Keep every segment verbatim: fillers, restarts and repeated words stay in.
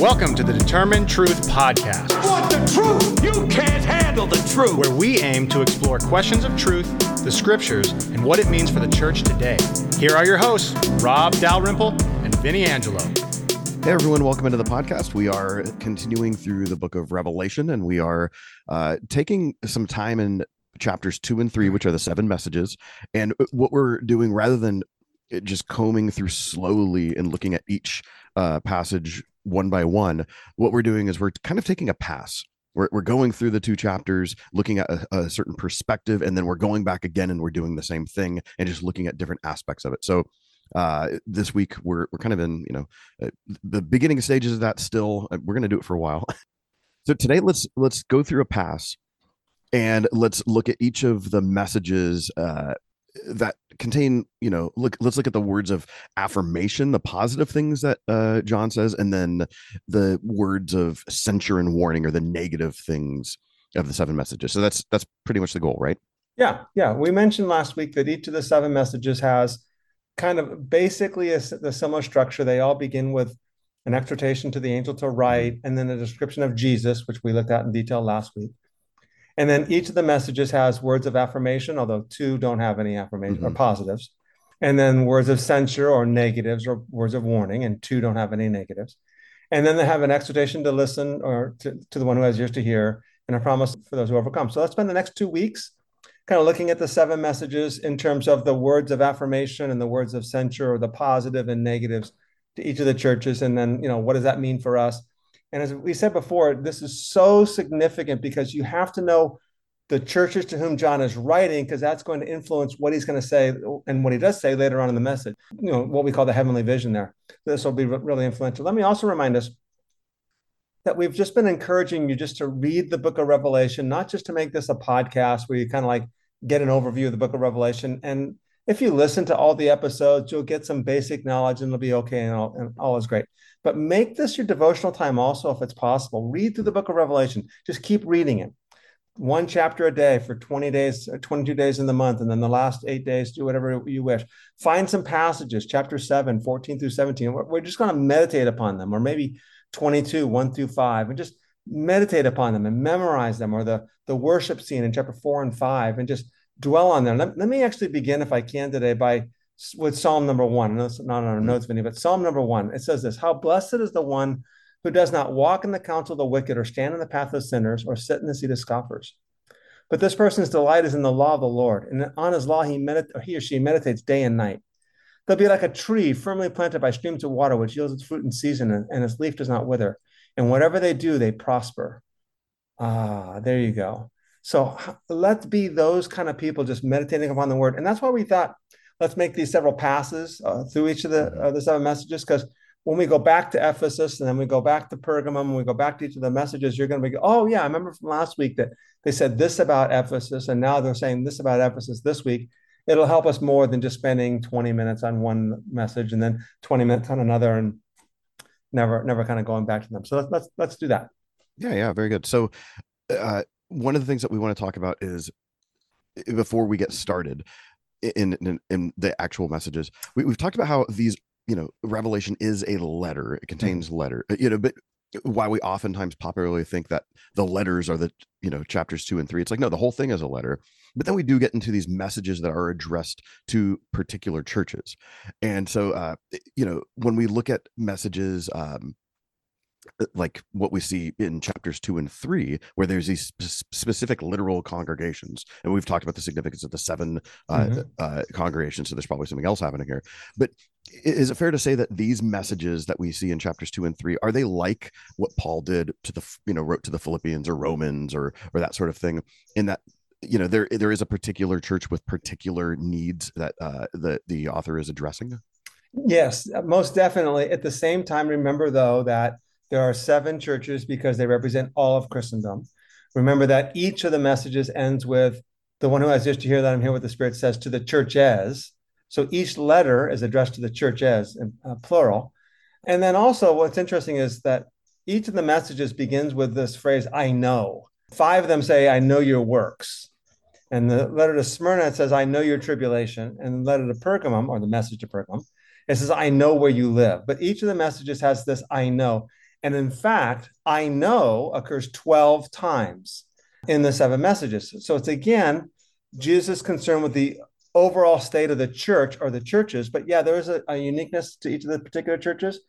Welcome to the Determined Truth Podcast. Want the truth? You can't handle the truth. Where we aim to explore questions of truth, the scriptures, and what it means for the church today. Here are your hosts, Rob Dalrymple and Vinny Angelo. Hey everyone, welcome into the podcast. We are continuing through the book of Revelation, and we are uh, taking some time in chapters two and three, which are the seven messages. And what we're doing, rather than just combing through slowly and looking at each uh, passage one by one, what we're doing is we're kind of taking a pass. We're we're going through the two chapters, looking at a, a certain perspective, and then we're going back again and we're doing the same thing and just looking at different aspects of it. So uh, this week we're we're kind of in, you know, uh, the beginning stages of that still. We're going to do it for a while. So today let's let's go through a pass and let's look at each of the messages uh, that contain, you know, look, let's look at the words of affirmation, the positive things that uh, John says, and then the words of censure and warning, or the negative things of the seven messages. So that's that's pretty much the goal, right? Yeah, yeah. We mentioned last week that each of the seven messages has kind of basically a, a similar structure. They all begin with an exhortation to the angel to write, and then a description of Jesus, which we looked at in detail last week. And then each of the messages has words of affirmation, although two don't have any affirmation mm-hmm. or positives. And then words of censure or negatives, or words of warning, and two don't have any negatives. And then they have an exhortation to listen, or to, to the one who has ears to hear, and a promise for those who overcome. So let's spend the next two weeks kind of looking at the seven messages in terms of the words of affirmation and the words of censure, or the positive and negatives to each of the churches. And then, you know, what does that mean for us? And as we said before, this is so significant because you have to know the churches to whom John is writing, because that's going to influence what he's going to say and what he does say later on in the message, you know, what we call the heavenly vision there. This will be really influential. Let me also remind us that we've just been encouraging you just to read the book of Revelation, not just to make this a podcast where you kind of like get an overview of the book of Revelation. And if you listen to all the episodes, you'll get some basic knowledge and it'll be okay and all, and all is great. But make this your devotional time also, if it's possible. Read through the book of Revelation. Just keep reading it. One chapter a day for twenty days, or twenty-two days in the month, and then the last eight days, do whatever you wish. Find some passages, chapter seven, fourteen through seventeen. We're, we're just going to meditate upon them, or maybe twenty-two, one through five, and just meditate upon them and memorize them, or the, the worship scene in chapter four and five, and just dwell on them. Let, let me actually begin, if I can, today by with Psalm number one. I know it's not on our notes, Vinny, but Psalm number one. It says this: "How blessed is the one who does not walk in the counsel of the wicked, or stand in the path of sinners, or sit in the seat of scoffers. But this person's delight is in the law of the Lord, and on his law he medit- or he or she meditates day and night. They'll be like a tree firmly planted by streams of water, which yields its fruit in season, and, and its leaf does not wither. And whatever they do, they prosper." Ah, there you go. So let's be those kind of people, just meditating upon the word. And that's why we thought, let's make these several passes uh, through each of the, uh, the seven messages, because when we go back to Ephesus, and then we go back to Pergamum, and we go back to each of the messages, you're going to be, oh yeah, I remember from last week that they said this about Ephesus, and now they're saying this about Ephesus this week. It'll help us more than just spending twenty minutes on one message and then twenty minutes on another, and never never kind of going back to them. So let's let's, let's do that. Yeah, yeah, very good. So uh... one of the things that we want to talk about is, before we get started in in, in the actual messages, we, we've talked about how these, you know, Revelation is a letter. It contains mm-hmm. letter, you know, but why we oftentimes popularly think that the letters are the, you know, chapters two and three. It's like, no, the whole thing is a letter. But then we do get into these messages that are addressed to particular churches. And so, uh, you know, when we look at messages, um, like what we see in chapters two and three, where there's these sp- specific literal congregations. And we've talked about the significance of the seven uh, mm-hmm. uh, congregations. So there's probably something else happening here, but is it fair to say that these messages that we see in chapters two and three, are they like what Paul did to the, you know, wrote to the Philippians or Romans or, or that sort of thing, in that, you know, there, there is a particular church with particular needs that uh, the, the author is addressing? Yes, most definitely. At the same time, remember though, that there are seven churches because they represent all of Christendom. Remember that each of the messages ends with the one who has ears to hear, let him hear what the Spirit says to the churches. So each letter is addressed to the churches, in uh, plural. And then also what's interesting is that each of the messages begins with this phrase, I know. Five of them say, I know your works. And the letter to Smyrna, it says, I know your tribulation. And the letter to Pergamum, or the message to Pergamum, it says, I know where you live. But each of the messages has this I know. And in fact, I know occurs twelve times in the seven messages. So it's, again, Jesus' concern with the overall state of the church or the churches. But yeah, there is a, a uniqueness to each of the particular churches.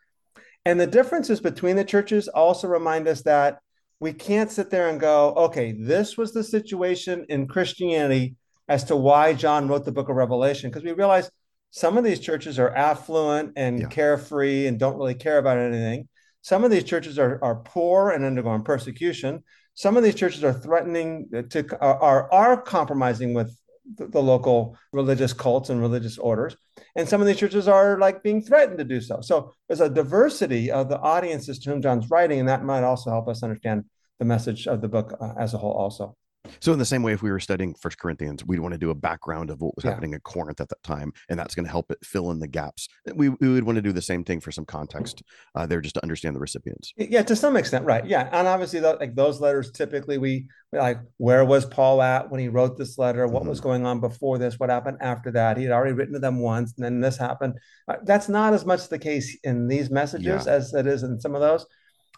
And the differences between the churches also remind us that we can't sit there and go, okay, this was the situation in Christianity as to why John wrote the book of Revelation. Because we realize some of these churches are affluent and yeah. carefree and don't really care about anything. Some of these churches are, are poor and undergoing persecution. Some of these churches are threatening to are, are compromising with the, the local religious cults and religious orders. And some of these churches are like being threatened to do so. So there's a diversity of the audiences to whom John's writing, and that might also help us understand the message of the book uh, as a whole also. So in the same way, if we were studying First Corinthians, we'd want to do a background of what was yeah. happening in Corinth at that time, and that's going to help it fill in the gaps. We, we would want to do the same thing for some context uh, there, just to understand the recipients. Yeah, to some extent, right? Yeah, and obviously, the, like those letters, typically we like where was Paul at when he wrote this letter? What mm-hmm. was going on before this? What happened after that? He had already written to them once, and then this happened. Uh, that's not as much the case in these messages yeah. as it is in some of those,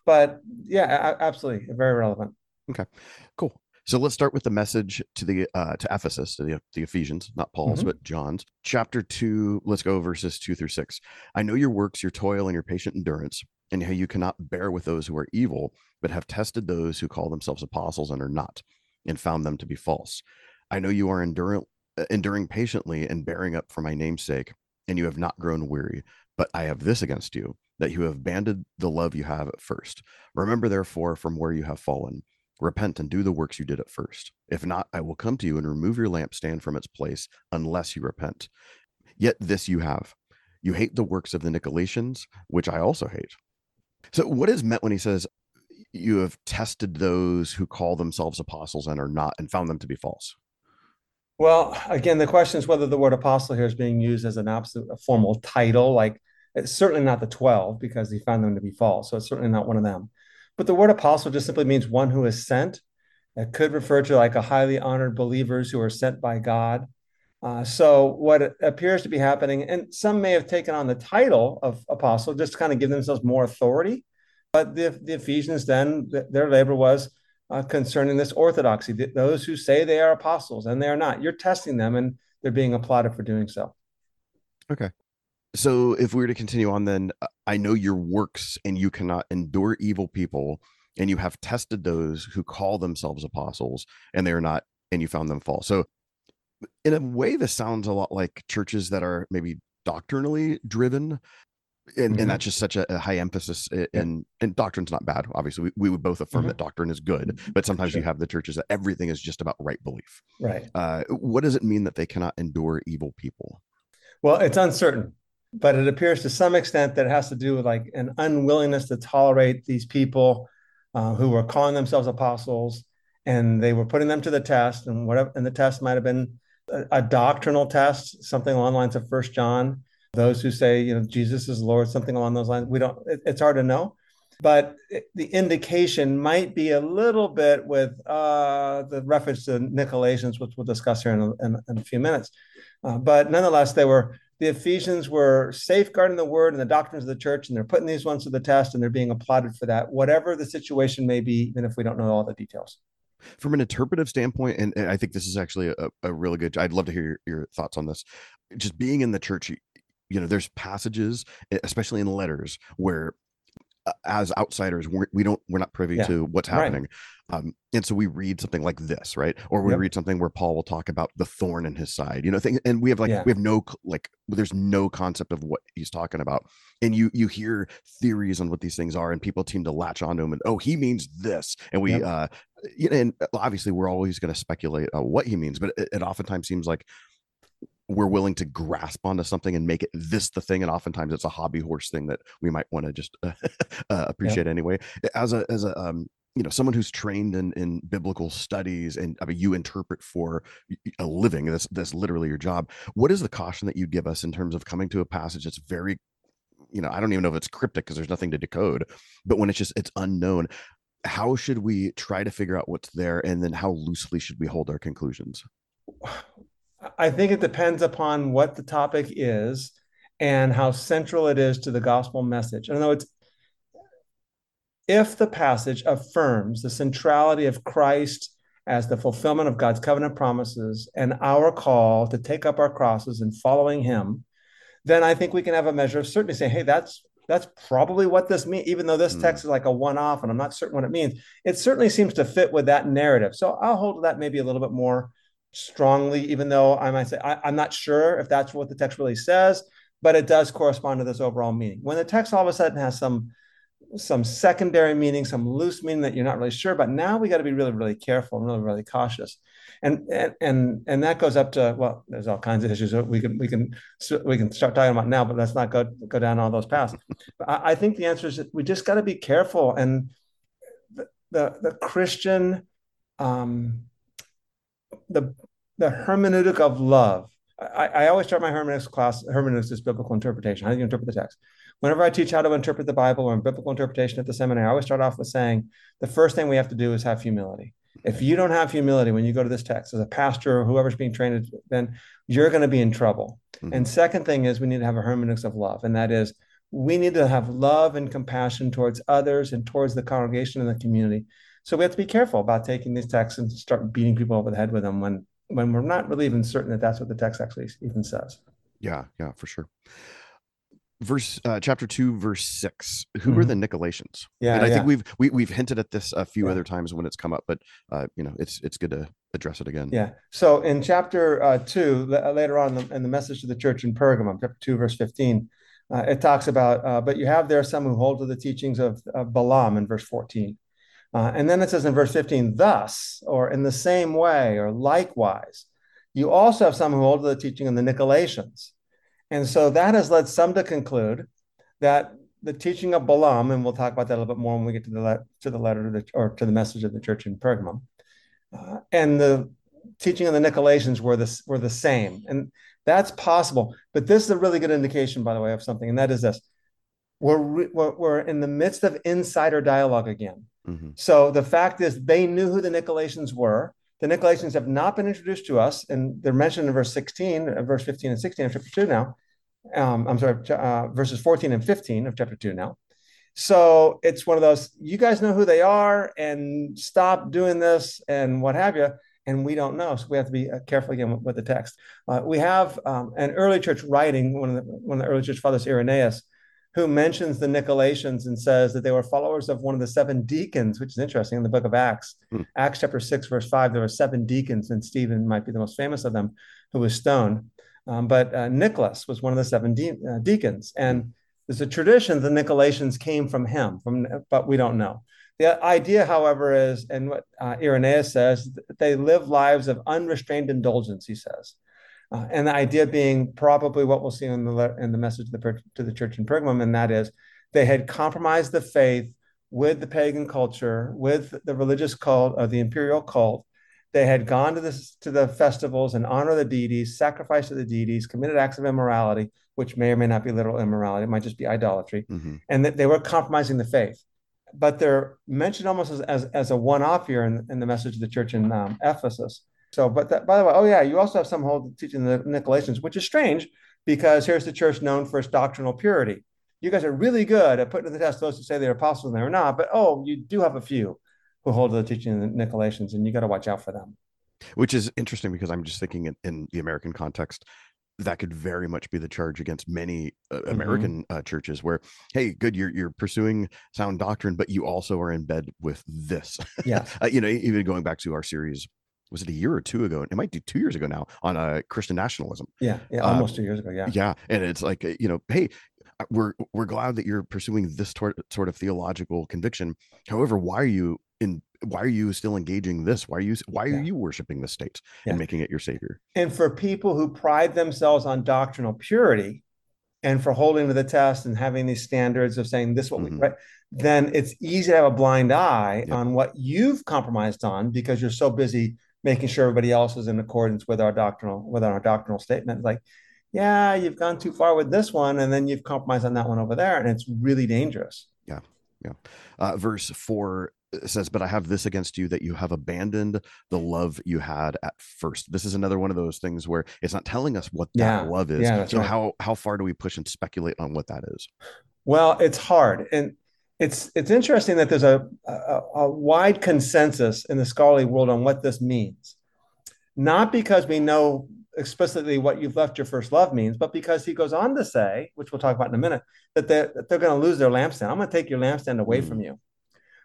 but yeah, absolutely, very relevant. Okay, cool. So let's start with the message to the uh, to Ephesus, to the, the Ephesians, not Paul's, mm-hmm. but John's. Chapter two, let's go verses two through six. I know your works, your toil, and your patient endurance, and how you cannot bear with those who are evil, but have tested those who call themselves apostles and are not, and found them to be false. I know you are enduring, enduring patiently and bearing up for my name's sake, and you have not grown weary. But I have this against you, that you have abandoned the love you have at first. Remember, therefore, from where you have fallen. Repent and do the works you did at first. If not, I will come to you and remove your lampstand from its place unless you repent. Yet this you have. You hate the works of the Nicolaitans, which I also hate. So what is meant when he says, you have tested those who call themselves apostles and are not, and found them to be false? Well, again, the question is whether the word apostle here is being used as an absolute a formal title. Like, it's certainly not the twelve, because he found them to be false. So it's certainly not one of them. But the word apostle just simply means one who is sent. It could refer to like a highly honored believers who are sent by God. Uh, so what appears to be happening, and some may have taken on the title of apostle just to kind of give themselves more authority. But the, the Ephesians then, th- their labor was uh, concerning this orthodoxy, th- those who say they are apostles and they are not. You're testing them, and they're being applauded for doing so. Okay. So if we were to continue on, then I know your works, and you cannot endure evil people, and you have tested those who call themselves apostles and they are not, and you found them false. So in a way, this sounds a lot like churches that are maybe doctrinally driven. And, mm-hmm. and that's just such a, a high emphasis in, yeah. in, and doctrine's not bad. Obviously, we, we would both affirm mm-hmm. that doctrine is good, but sometimes sure. you have the churches that everything is just about right belief. Right. Uh, what does it mean that they cannot endure evil people? Well, it's uncertain. But it appears to some extent that it has to do with like an unwillingness to tolerate these people uh, who were calling themselves apostles, and they were putting them to the test. And whatever, and the test might have been a, a doctrinal test, something along the lines of First John. Those who say, you know, Jesus is Lord, something along those lines. We don't. It, it's hard to know, but it, the indication might be a little bit with uh, the reference to Nicolaitans, which we'll discuss here in a, in, in a few minutes. Uh, but nonetheless, they were. The Ephesians were safeguarding the word and the doctrines of the church, and they're putting these ones to the test, and they're being applauded for that, whatever the situation may be, even if we don't know all the details. From an interpretive standpoint, and, and I think this is actually a, a really good, I'd love to hear your, your thoughts on this. Just being in the church, you know, there's passages, especially in letters, where uh, as outsiders, we're, we don't, we're not privy yeah. to what's happening. Right. Um, and so we read something like this, right? Or we yep. read something where Paul will talk about the thorn in his side, you know, things. And we have like, yeah. we have no, like, there's no concept of what he's talking about. And you, you hear theories on what these things are, and people seem to latch onto him and, oh, he means this. And we, yep. uh, you know, and obviously we're always going to speculate on what he means, but it, it oftentimes seems like we're willing to grasp onto something and make it this, the thing. And oftentimes it's a hobby horse thing that we might want to just uh, uh, appreciate yep. anyway, as a, as a, um, you know, someone who's trained in, in biblical studies, and I mean, you interpret for a living, that's, that's literally your job. What is the caution that you give us in terms of coming to a passage that's very, you know, I don't even know if it's cryptic because there's nothing to decode, but when it's just, it's unknown, how should we try to figure out what's there? And then how loosely should we hold our conclusions? I think it depends upon what the topic is and how central it is to the gospel message. I don't know, it's if the passage affirms the centrality of Christ as the fulfillment of God's covenant promises and our call to take up our crosses and following him, then I think we can have a measure of certainty saying, hey, that's that's probably what this means, even though this mm. text is like a one-off and I'm not certain what it means. It certainly seems to fit with that narrative. So I'll hold to that maybe a little bit more strongly, even though I might say, I, I'm not sure if that's what the text really says, but it does correspond to this overall meaning. When the text all of a sudden has some some secondary meaning, some loose meaning that you're not really sure about, now we got to be really, really careful and really, really cautious. And, and, and, and that goes up to, well, there's all kinds of issues that we can, we can, we can start talking about now, but let's not go, go down all those paths. But I, I think the answer is that we just got to be careful. And the, the, the Christian, um, the, the hermeneutic of love. I, I always start my hermeneutics class. Hermeneutics is biblical interpretation. How do you interpret the text? Whenever I teach how to interpret the Bible or in biblical interpretation at the seminary, I always start off with saying, the first thing we have to do is have humility. If you don't have humility when you go to this text as a pastor or whoever's being trained, then you're going to be in trouble. Mm-hmm. And second thing is we need to have a hermeneutics of love. And that is we need to have love and compassion towards others and towards the congregation and the community. So we have to be careful about taking these texts and start beating people over the head with them when, when we're not really even certain that that's what the text actually even says. Yeah, yeah, for sure. Verse uh, chapter two, verse six. Who mm-hmm. are the Nicolaitans? Yeah, and I yeah. think we've we, we've hinted at this a few yeah. other times when it's come up, but uh, you know, it's it's good to address it again. Yeah. So in chapter uh, two, l- later on in the, in the message to the church in Pergamum, chapter two, verse fifteen, uh, it talks about. Uh, but you have there some who hold to the teachings of, of Balaam in verse fourteen, uh, and then it says in verse fifteen, thus, or in the same way, or likewise, you also have some who hold to the teaching of the Nicolaitans. And so that has led some to conclude that the teaching of Balaam, and we'll talk about that a little bit more when we get to the le- to the letter to the, or to the message of the church in Pergamum, uh, and the teaching of the Nicolaitans were the, were the same. And that's possible. But this is a really good indication, by the way, of something, and that is this. We're, re- we're, we're in the midst of insider dialogue again. Mm-hmm. So the fact is they knew who the Nicolaitans were. The Nicolaitans have not been introduced to us, and they're mentioned in verse sixteen, verse fifteen and sixteen of chapter two now. Um, I'm sorry, uh, verses fourteen and fifteen of chapter two now. So it's one of those, you guys know who they are, and stop doing this, and what have you, and we don't know. So we have to be careful again with, with the text. Uh, we have um, an early church writing, one of, the, one of the early church fathers, Irenaeus, who mentions the Nicolaitans and says that they were followers of one of the seven deacons, which is interesting in the book of Acts. Hmm. Acts chapter six, verse five, there were seven deacons, and Stephen might be the most famous of them, who was stoned. Um, but uh, Nicholas was one of the seven de- uh, deacons. And there's a tradition the Nicolaitans came from him, from, but we don't know. The idea, however, is, and what uh, Irenaeus says, they live lives of unrestrained indulgence, he says. Uh, and the idea being probably what we'll see in the in the message to the, per- to the church in Pergamum, and that is they had compromised the faith with the pagan culture, with the religious cult, or the imperial cult. They had gone to the, to the festivals and honor the deities, sacrifice to the deities, committed acts of immorality, which may or may not be literal immorality. It might just be idolatry. Mm-hmm. And that they were compromising the faith. But they're mentioned almost as, as, as a one-off here in, in the message of the church in um, Ephesus. So, but that, by the way, oh yeah, you also have some whole teaching the Nicolaitans, which is strange because here's the church known for its doctrinal purity. You guys are really good at putting to the test those who say they're apostles and they're not, but oh, you do have a few who hold to the teaching of the Nicolaitans, and you got to watch out for them. Which is interesting because I'm just thinking in, in the American context, that could very much be the charge against many uh, American mm-hmm. uh, churches where, hey, good, you're you're pursuing sound doctrine, but you also are in bed with this. Yeah, uh, you know, even going back to our series. Was it a year or two ago? It might be two years ago now on uh, Christian nationalism. Yeah, yeah, almost um, two years ago. Yeah, yeah, and it's like you know, hey, we're we're glad that you're pursuing this tor- sort of theological conviction. However, why are you in? Why are you still engaging this? Why are you why are yeah. you worshiping the state yeah. and making it your savior? And for people who pride themselves on doctrinal purity, and for holding to the test and having these standards of saying this what mm-hmm. we right, then it's easy to have a blind eye yeah. on what you've compromised on because you're so busy making sure everybody else is in accordance with our doctrinal, with our doctrinal statement. Like, yeah, you've gone too far with this one, and then you've compromised on that one over there, and it's really dangerous. Yeah, yeah. Uh, verse four says, "But I have this against you, that you have abandoned the love you had at first." This is another one of those things where it's not telling us what that yeah, love is. Yeah, so right. how how far do we push and speculate on what that is? Well, it's hard, and it's it's interesting that there's a, a, a wide consensus in the scholarly world on what this means. Not because we know explicitly what "you've left your first love" means, but because he goes on to say, which we'll talk about in a minute, that they're, that they're going to lose their lampstand. I'm going to take your lampstand away mm. from you.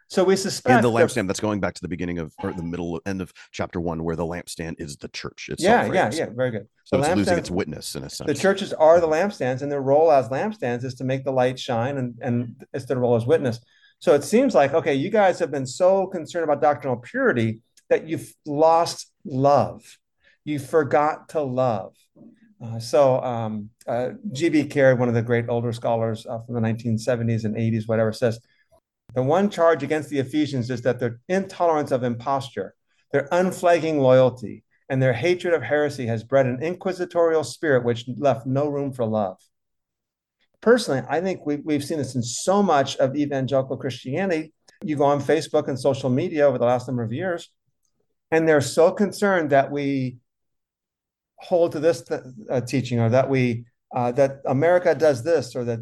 So we suspect. And the lampstand, that's going back to the beginning of, or the middle end of chapter one, where the lampstand is the church itself. Yeah, right? yeah, yeah. Very good. So the it's losing its witness in a sense. The churches are the lampstands, and their role as lampstands is to make the light shine, and, and it's their role as witness. So it seems like, okay, you guys have been so concerned about doctrinal purity that you've lost love. You forgot to love. Uh, so um, uh, G B Caird, one of the great older scholars uh, from the nineteen seventies and eighties, whatever, says, the one charge against the Ephesians is that their intolerance of imposture, their unflagging loyalty, and their hatred of heresy has bred an inquisitorial spirit which left no room for love. Personally, I think we, we've seen this in so much of evangelical Christianity. You go on Facebook and social media over the last number of years, and they're so concerned that we hold to this th- uh, teaching, or that we uh, that America does this, or that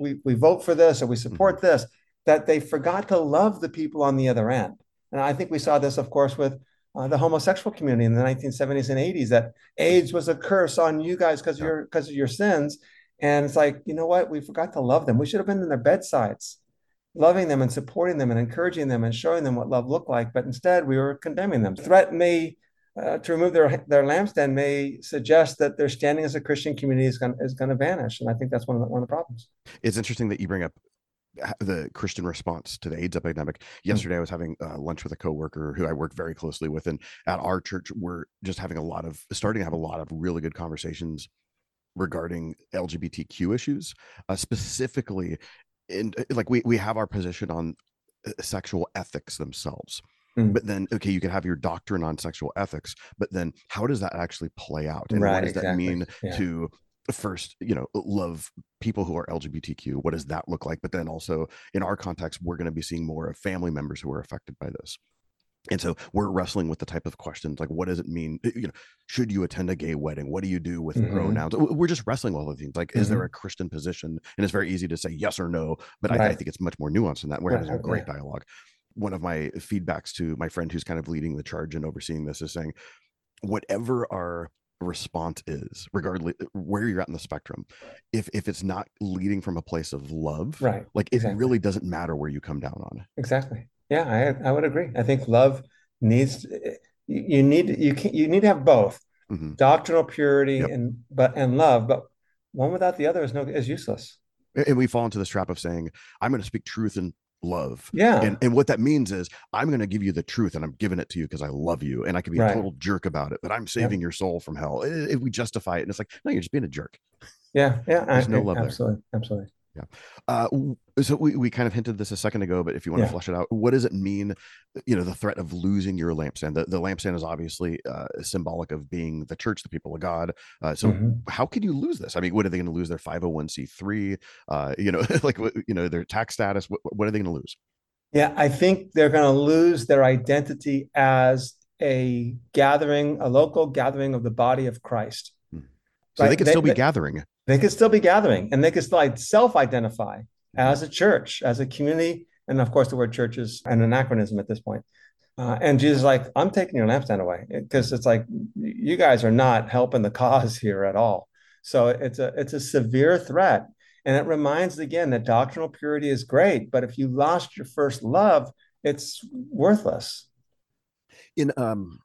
we, we vote for this, or we support mm-hmm. this, that they forgot to love the people on the other end. And I think we saw this, of course, with uh, the homosexual community in the nineteen seventies and eighties, that AIDS was a curse on you guys because yeah. of your because of your sins. And it's like, you know what? We forgot to love them. We should have been in their bedsides, loving them and supporting them and encouraging them and showing them what love looked like. But instead, we were condemning them. Threat may uh, to remove their, their lampstand may suggest that their standing as a Christian community is going is going to vanish. And I think that's one of the, one of the problems. It's interesting that you bring up the Christian response to the AIDS epidemic. Yesterday, I was having uh, lunch with a coworker who I work very closely with, and at our church, we're just having a lot of starting to have a lot of really good conversations regarding L G B T Q issues, uh, specifically, and like we we have our position on sexual ethics themselves. Mm. But then, okay, you can have your doctrine on sexual ethics, but then how does that actually play out, and right, what does exactly. that mean yeah. to? First, you know, love people who are L G B T Q. What does that look like? But then also in our context, we're going to be seeing more of family members who are affected by this. And so we're wrestling with the type of questions like, what does it mean? You know, should you attend a gay wedding? What do you do with mm-hmm. pronouns? We're just wrestling with all of things. Like, mm-hmm. is there a Christian position? And it's very easy to say yes or no, but right. I, I think it's much more nuanced than that. We're having a great dialogue. One of my feedbacks to my friend who's kind of leading the charge and overseeing this is saying, whatever our response is, regardless where you're at in the spectrum, if if it's not leading from a place of love, right like it exactly. really doesn't matter where you come down on it. Exactly yeah I I would agree. I think love needs you need you can you need to have both mm-hmm. doctrinal purity yep. and but and love, but one without the other is no is useless. And we fall into this trap of saying, I'm going to speak truth and love. Yeah. And, and what that means is, I'm going to give you the truth, and I'm giving it to you because I love you, and I can be right. a total jerk about it, but I'm saving yep. your soul from hell. If we justify it, and it's like, no, you're just being a jerk. Yeah. Yeah. There's I, no love absolutely, there. Absolutely. Yeah. Uh, so we, we kind of hinted this a second ago, but if you want yeah. to flesh it out, what does it mean? You know, the threat of losing your lampstand, the, the lampstand is obviously uh, symbolic of being the church, the people of God. Uh, so mm-hmm. how can you lose this? I mean, what are they going to lose? Their five oh one c three, uh, you know, like, you know, their tax status, what, what are they going to lose? Yeah, I think they're going to lose their identity as a gathering, a local gathering of the body of Christ. Mm-hmm. So right? they could they, still be they, gathering. They could still be gathering, and they could still like, self-identify as a church, as a community. And of course, the word church is an anachronism at this point. Uh, and Jesus is like, I'm taking your lampstand away, because it's like, you guys are not helping the cause here at all. So it's a it's a severe threat. And it reminds, again, that doctrinal purity is great, but if you lost your first love, it's worthless. In um,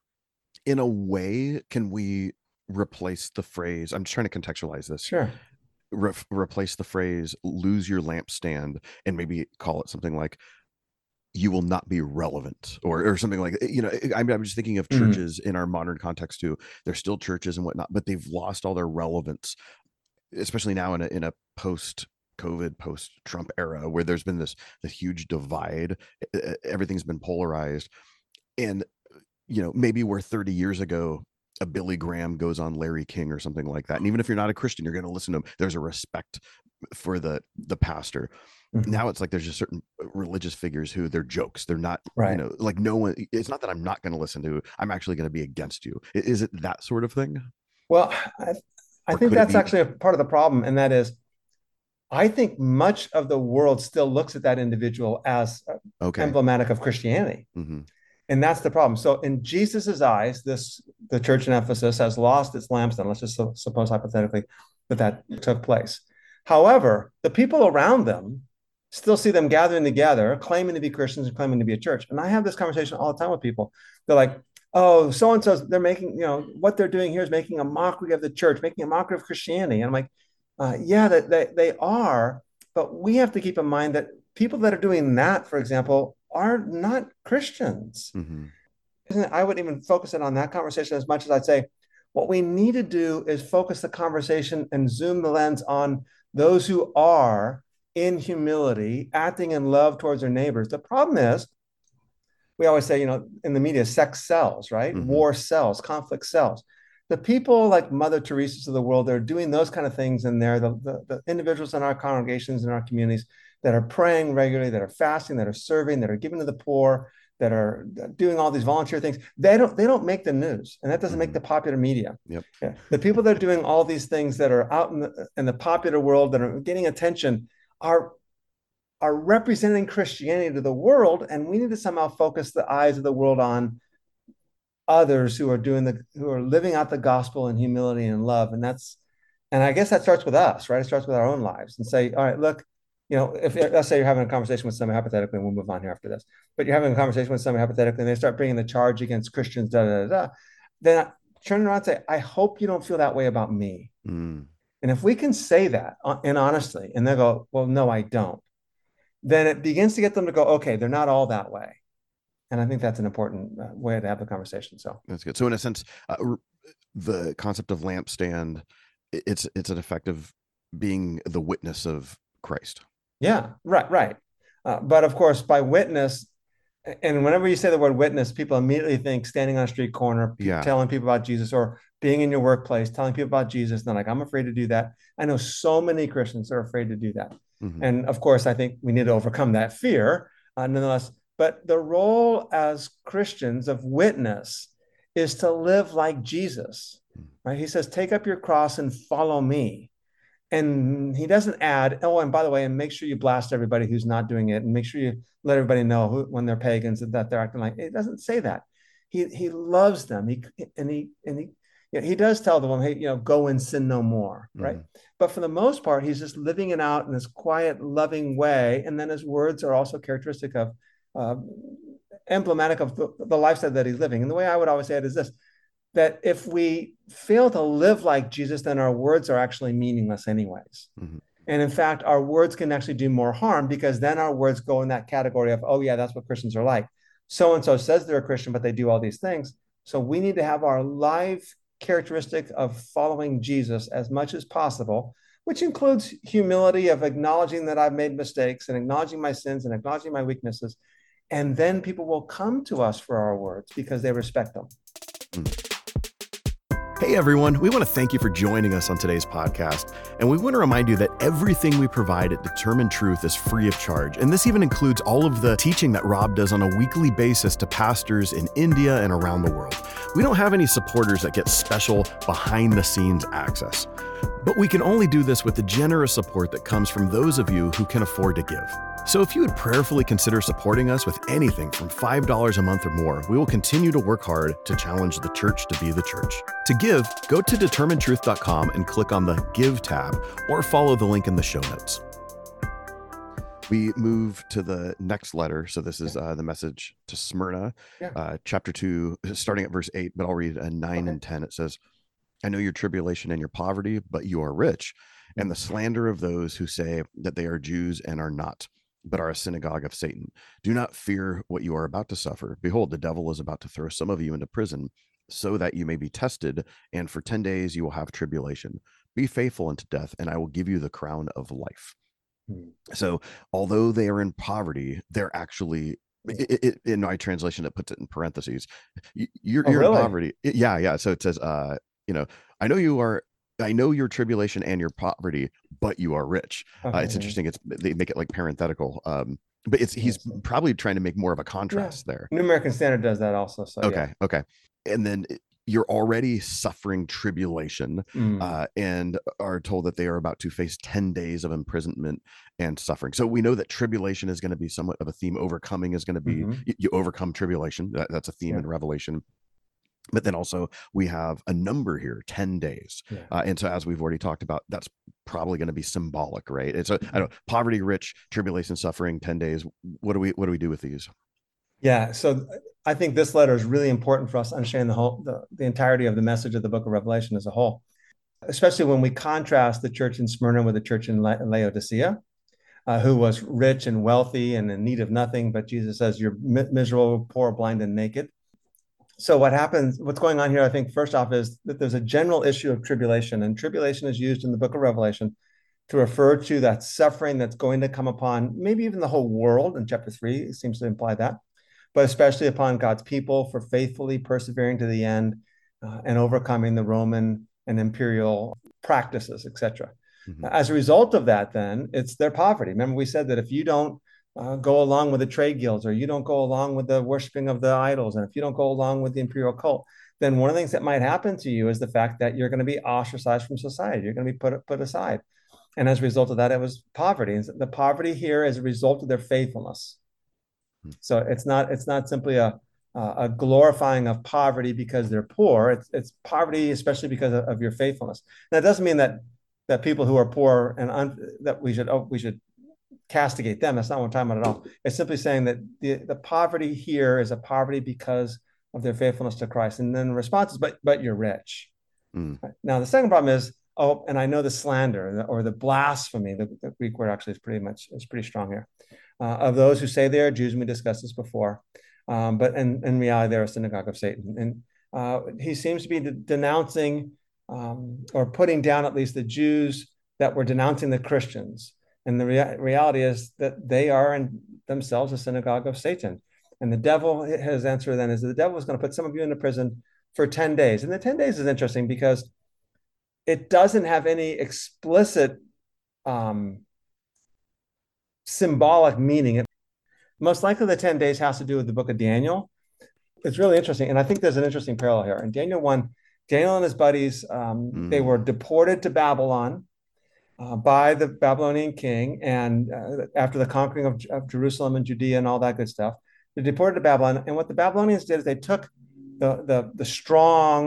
in a way, can we replace the phrase, I'm just trying to contextualize this, sure Re- replace the phrase lose your lampstand and maybe call it something like you will not be relevant, or or something like, you know, i'm, I'm just thinking of churches mm-hmm. in our modern context too. They're still churches and whatnot, but they've lost all their relevance, especially now in a in a post COVID, post Trump era, where there's been this the huge divide, everything's been polarized. And you know, maybe we're thirty years ago, a Billy Graham goes on Larry King or something like that. And even if you're not a Christian, you're going to listen to him. There's a respect for the, the pastor. Mm-hmm. Now it's like, there's just certain religious figures who they're jokes. They're not, right. you know, like no one, it's not that I'm not going to listen to, I'm actually going to be against you. Is it that sort of thing? Well, I, I think that's actually a part of the problem. And that is I think much of the world still looks at that individual as okay. emblematic of Christianity. Mm-hmm. And that's the problem. So in Jesus's eyes, this the church in Ephesus has lost its lampstand. Let's just su- suppose hypothetically that that took place. However, the people around them still see them gathering together, claiming to be Christians and claiming to be a church. And I have this conversation all the time with people. They're like, oh, so-and-so's, they're making, you know, what they're doing here is making a mockery of the church, making a mockery of Christianity. And I'm like, uh, yeah, that they, they are. But we have to keep in mind that people that are doing that, for example, are not Christians. Mm-hmm. I wouldn't even focus it on that conversation as much as I'd say, what we need to do is focus the conversation and zoom the lens on those who are in humility, acting in love towards their neighbors. The problem is, we always say, you know, in the media, sex sells, right? Mm-hmm. War sells, conflict sells. The people like Mother Teresa's of the world, they're doing those kind of things in there. The, the, the individuals in our congregations, in our communities that are praying regularly, that are fasting, that are serving, that are giving to the poor, that are doing all these volunteer things, they don't they don't make the news. And that doesn't mm-hmm. make the popular media. Yep. Yeah. The people that are doing all these things that are out in the, in the popular world, that are getting attention, are are representing Christianity to the world, and we need to somehow focus the eyes of the world on others who are doing the who are living out the gospel in humility and love. And that's, and I guess that starts with us, right? It starts with our own lives, and say, all right, look, you know, if let's say you're having a conversation with somebody hypothetically, and we'll move on here after this. But you're having a conversation with somebody hypothetically, and they start bringing the charge against Christians, da da da. da then I turn around and say, I hope you don't feel that way about me. Mm. And if we can say that, and honestly, and they go, well, no, I don't, then it begins to get them to go, okay, they're not all that way. And I think that's an important way to have the conversation. So that's good. So in a sense, uh, the concept of lampstand, it's it's an effect of being the witness of Christ. Yeah, right, right. Uh, but of course, by witness, and whenever you say the word witness, people immediately think standing on a street corner, yeah. telling people about Jesus, or being in your workplace, telling people about Jesus. And they're like, I'm afraid to do that. I know so many Christians are afraid to do that. Mm-hmm. And of course, I think we need to overcome that fear uh, nonetheless. But the role as Christians of witness is to live like Jesus, right? He says, take up your cross and follow me. And he doesn't add, oh, and by the way, and make sure you blast everybody who's not doing it, and make sure you let everybody know who, when they're pagans, that they're acting like, it doesn't say that. He he loves them. He and he and he yeah, he does tell them, hey, you know, go and sin no more, right? Mm-hmm. But for the most part, he's just living it out in this quiet, loving way. And then his words are also characteristic of, uh, emblematic of the, the lifestyle that he's living. And the way I would always say it is this, that if we fail to live like Jesus, then our words are actually meaningless anyways. Mm-hmm. And in fact, our words can actually do more harm, because then our words go in that category of, oh yeah, that's what Christians are like. So-and-so says they're a Christian, but they do all these things. So we need to have our life characteristic of following Jesus as much as possible, which includes humility of acknowledging that I've made mistakes and acknowledging my sins and acknowledging my weaknesses. And then people will come to us for our words because they respect them. Hey everyone, we want to thank you for joining us on today's podcast. And we want to remind you that everything we provide at Determined Truth is free of charge. And this even includes all of the teaching that Rob does on a weekly basis to pastors in India and around the world. We don't have any supporters that get special behind-the-scenes access. But we can only do this with the generous support that comes from those of you who can afford to give. So if you would prayerfully consider supporting us with anything from five dollars a month or more, we will continue to work hard to challenge the church to be the church. To give, go to determined truth dot com and click on the Give tab, or follow the link in the show notes. We move to the next letter. So this is uh, the message to Smyrna, yeah. uh, chapter two, starting at verse eight, but I'll read uh, nine okay. and ten. It says, I know your tribulation and your poverty, but you are rich, and the slander of those who say that they are Jews and are not, but are a synagogue of Satan. Do not fear what you are about to suffer. Behold, the devil is about to throw some of you into prison so that you may be tested, and for ten days you will have tribulation. Be faithful unto death, and I will give you the crown of life. Hmm. So although they are in poverty, they're actually... It, it, in my translation, it puts it in parentheses. You're, oh, you're really? in poverty. It, yeah, yeah. So it says... uh You know, I know you are, I know your tribulation and your poverty, but you are rich. Okay. Uh, it's interesting. It's, they make it like parenthetical, um, but it's, he's probably trying to make more of a contrast yeah. there. New American Standard does that also. So okay. Yeah. Okay. And then you're already suffering tribulation, mm. uh, and are told that they are about to face ten days of imprisonment and suffering. So we know that tribulation is going to be somewhat of a theme. Overcoming is going to be, mm-hmm. you, you overcome tribulation. That, that's a theme yeah. in Revelation. But then also we have a number here, ten days. Yeah. Uh, and so as we've already talked about, that's probably going to be symbolic, right? It's a, I don't know, poverty, rich, tribulation, suffering, ten days. What do we, what do we do with these? Yeah. So I think this letter is really important for us to understand the whole, the, the entirety of the message of the book of Revelation as a whole, especially when we contrast the church in Smyrna with the church in La- Laodicea, uh, who was rich and wealthy and in need of nothing. But Jesus says, you're mi- miserable, poor, blind, and naked. So what happens, what's going on here, I think, first off, is that there's a general issue of tribulation, and tribulation is used in the book of Revelation to refer to that suffering that's going to come upon maybe even the whole world. In chapter three, it seems to imply that, but especially upon God's people for faithfully persevering to the end uh, and overcoming the Roman and imperial practices, et cetera. Mm-hmm. As a result of that, then, it's their poverty. Remember, we said that if you don't Uh, go along with the trade guilds, or you don't go along with the worshiping of the idols, and if you don't go along with the imperial cult, then one of the things that might happen to you is the fact that you're going to be ostracized from society. You're going to be put put aside. And as a result of that, it was poverty. And the poverty here is a result of their faithfulness. Hmm. So it's not it's not simply a a glorifying of poverty because they're poor. It's it's poverty, especially because of, of your faithfulness. Now, it doesn't mean that that people who are poor and un, that we should oh, we should castigate them. That's not what I'm talking about at all. It's simply saying that the, the poverty here is a poverty because of their faithfulness to Christ. And then the response is, but, but you're rich. Mm. Now, the second problem is, oh, and I know the slander or the blasphemy, the, the Greek word actually is pretty much, is pretty strong here, uh, of those who say they are Jews, and we discussed this before, um, but in, in reality, they're a synagogue of Satan. And uh, he seems to be de- denouncing um, or putting down at least the Jews that were denouncing the Christians. And the rea- reality is that they are in themselves a synagogue of Satan. And the devil, his answer then is that the devil is going to put some of you into prison for ten days. And the ten days is interesting because it doesn't have any explicit um, symbolic meaning. It, most likely the ten days has to do with the book of Daniel. It's really interesting. And I think there's an interesting parallel here. In Daniel one, Daniel and his buddies, um, mm. they were deported to Babylon. Uh, by the Babylonian king, and uh, after the conquering of, of Jerusalem and Judea and all that good stuff, they're deported to Babylon. And what the Babylonians did is they took the the, the strong,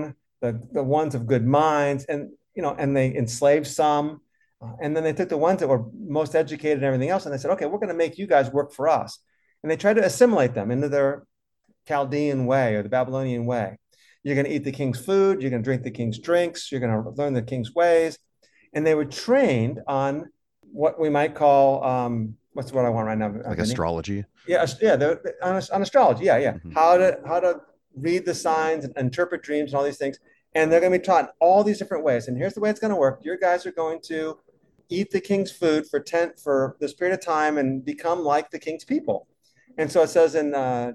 the, the ones of good minds, and you know, and they enslaved some, uh, and then they took the ones that were most educated and everything else, and they said, okay, we're going to make you guys work for us. And they tried to assimilate them into their Chaldean way or the Babylonian way. You're going to eat the king's food. You're going to drink the king's drinks. You're going to learn the king's ways. And they were trained on what we might call, um, what's the word I want right now? Like astrology? Yeah, yeah, they're, on, on astrology, yeah, yeah. Mm-hmm. How to how to read the signs and interpret dreams and all these things. And they're going to be taught all these different ways. And here's the way it's going to work. Your guys are going to eat the king's food for ten, for this period of time and become like the king's people. And so it says in uh,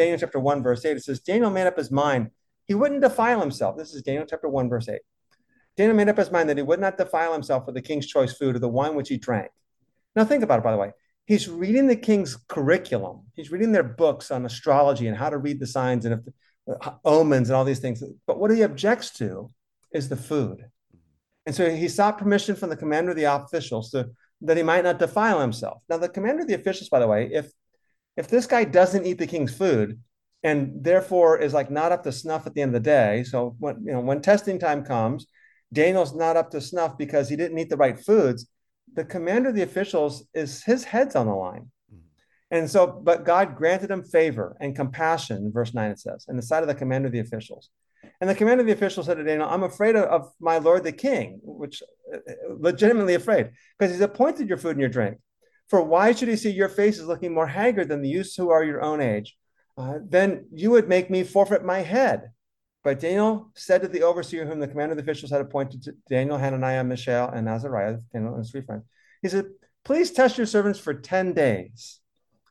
Daniel chapter one, verse eight, it says, Daniel made up his mind. He wouldn't defile himself. This is Daniel chapter one, verse eight. Daniel made up his mind that he would not defile himself with the king's choice food or the wine which he drank. Now think about it, by the way. He's reading the king's curriculum. He's reading their books on astrology and how to read the signs and if the, uh, omens and all these things. But what he objects to is the food. And so he sought permission from the commander of the officials to, that he might not defile himself. Now the commander of the officials, by the way, if if this guy doesn't eat the king's food and therefore is like not up to snuff at the end of the day, so when, you know, when testing time comes, Daniel's not up to snuff because he didn't eat the right foods. The commander of the officials is his head's on the line. Mm-hmm. And so, but God granted him favor and compassion, verse nine it says, in the sight of the commander of the officials. And the commander of the officials said to Daniel, I'm afraid of, of my lord the king, which uh, legitimately afraid, because he's appointed your food and your drink. For why should he see your faces looking more haggard than the youths who are your own age? Uh, then you would make me forfeit my head. But Daniel said to the overseer whom the commander of the officials had appointed, to Daniel, Hananiah, Mishael, and Azariah, Daniel and his three friends, he said, please test your servants for ten days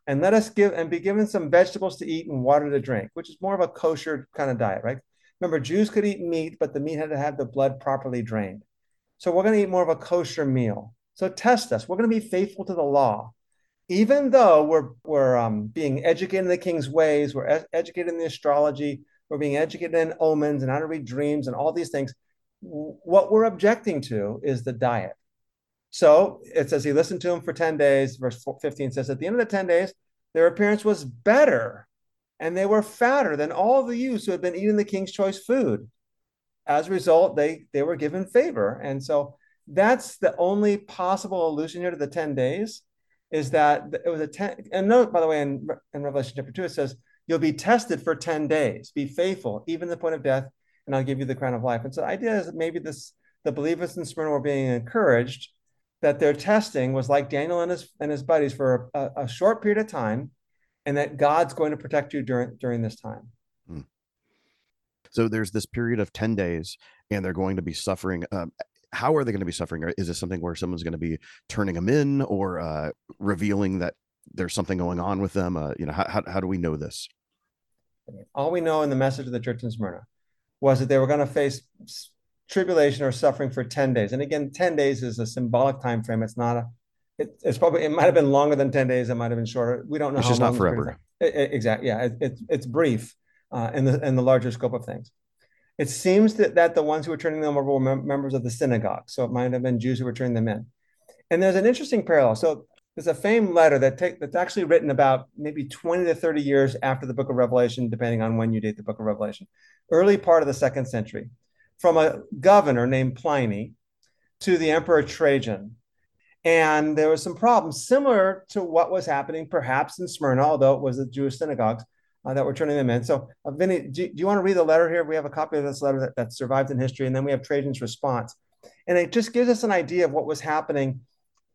and let us give and be given some vegetables to eat and water to drink, which is more of a kosher kind of diet, right? Remember, Jews could eat meat, but the meat had to have the blood properly drained. So we're going to eat more of a kosher meal. So test us. We're going to be faithful to the law. Even though we're, we're um, being educated in the king's ways, we're ed- educated in the astrology, we're being educated in omens and how to read dreams and all these things. What we're objecting to is the diet. So it says he listened to him for ten days. Verse fifteen says, at the end of the ten days, their appearance was better, and they were fatter than all the youths who had been eating the king's choice food. As a result, they, they were given favor. And so that's the only possible allusion here to the ten days, is that it was a ten. And note, by the way, in, in Revelation chapter two, it says, you'll be tested for ten days. Be faithful, even to the point of death, and I'll give you the crown of life. And so the idea is that maybe this, the believers in Smyrna were being encouraged that their testing was like Daniel and his and his buddies for a, a short period of time, and that God's going to protect you during during this time. Hmm. So there's this period of ten days, and they're going to be suffering. Um, how are they going to be suffering? Is this something where someone's going to be turning them in, or uh, revealing that there's something going on with them? Uh, you know, how, how how do we know this? All we know in the message of the church in Smyrna was that they were going to face tribulation or suffering for ten days. And again, ten days is a symbolic time frame. It's not a, it, it's probably, it might've been longer than ten days. It might've been shorter. We don't know. It's just not forever. It, it, exactly. Yeah. It, it, it's brief uh, in the in the larger scope of things. It seems that, that the ones who were turning them over were mem- members of the synagogue. So it might have been Jews who were turning them in. And there's an interesting parallel. So there's a famed letter that take, that's actually written about maybe twenty to thirty years after the book of Revelation, depending on when you date the book of Revelation, early part of the second century, from a governor named Pliny to the emperor Trajan. And there was some problems similar to what was happening perhaps in Smyrna, although it was the Jewish synagogues uh, that were turning them in. So uh, Vinny, do, do you want to read the letter here? We have a copy of this letter that, that survived in history, and then we have Trajan's response. And it just gives us an idea of what was happening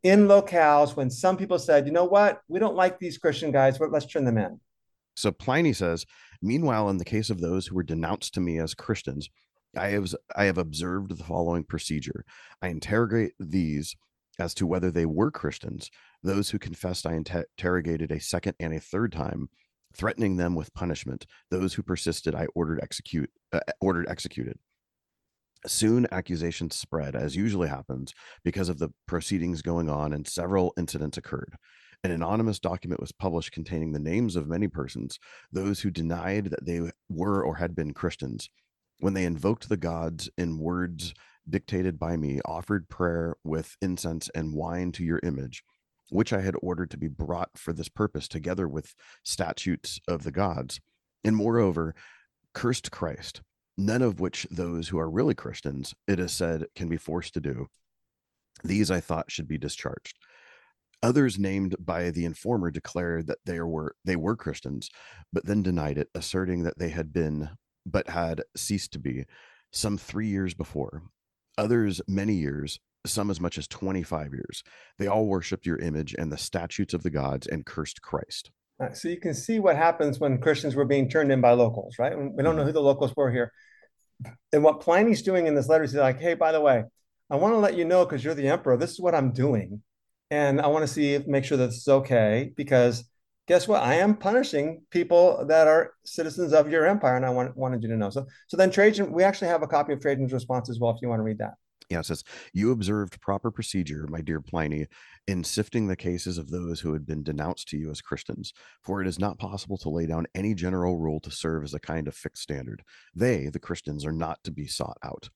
in locales when some people said, you know what, we don't like these Christian guys, let's turn them in. So Pliny says, meanwhile, in the case of those who were denounced to me as Christians, I have, I have observed the following procedure. I interrogate these as to whether they were Christians. Those who confessed I inter- interrogated a second and a third time, threatening them with punishment. Those who persisted, I ordered execute, uh, ordered executed. Soon accusations spread, as usually happens, because of the proceedings going on, and several incidents occurred. An anonymous document was published containing the names of many persons, those who denied that they were or had been Christians. When they invoked the gods in words dictated by me, offered prayer with incense and wine to your image, which I had ordered to be brought for this purpose, together with statutes of the gods, and moreover, cursed Christ, none of which those who are really Christians, it is said, can be forced to do. These I thought should be discharged. Others named by the informer declared that they were they were Christians, but then denied it, asserting that they had been but had ceased to be some three years before, others many years, some as much as twenty-five years. They all worshiped your image and the statutes of the gods, and cursed Christ. Right, so you can see what happens when Christians were being turned in by locals, right? We don't know who the locals were here. And what Pliny's doing in this letter is like, hey, by the way, I want to let you know, because you're the emperor, this is what I'm doing. And I want to see, if, make sure that this is okay, because guess what? I am punishing people that are citizens of your empire, and I want, wanted you to know. So, so then Trajan, we actually have a copy of Trajan's response as well, if you want to read that. Yeah, it says, you observed proper procedure, my dear Pliny, in sifting the cases of those who had been denounced to you as Christians, for it is not possible to lay down any general rule to serve as a kind of fixed standard. They, the Christians, are not to be sought out.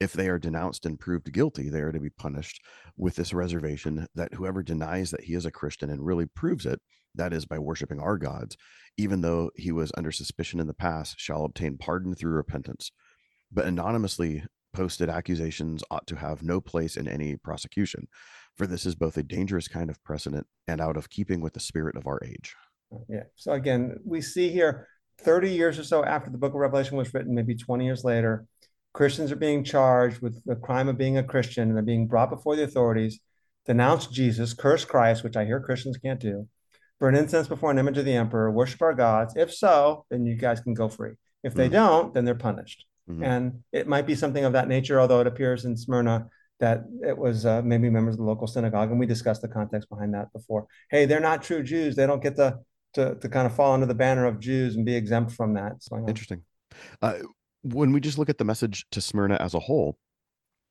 If they are denounced and proved guilty, they are to be punished with this reservation, that whoever denies that he is a Christian and really proves it, that is by worshiping our gods, even though he was under suspicion in the past, shall obtain pardon through repentance. But anonymously posted accusations ought to have no place in any prosecution, for this is both a dangerous kind of precedent and out of keeping with the spirit of our age. Yeah. So again, we see here thirty years or so after the book of Revelation was written, maybe twenty years later, Christians are being charged with the crime of being a Christian, and they're being brought before the authorities, denounce Jesus, curse Christ, which I hear Christians can't do, burn incense before an image of the emperor, worship our gods. If so, then you guys can go free. If they mm-hmm. don't, then they're punished. Mm-hmm. And it might be something of that nature, although it appears in Smyrna that it was uh, maybe members of the local synagogue. And we discussed the context behind that before. Hey, they're not true Jews. They don't get to, to, to kind of fall under the banner of Jews and be exempt from that. So, interesting. Uh, when we just look at the message to Smyrna as a whole,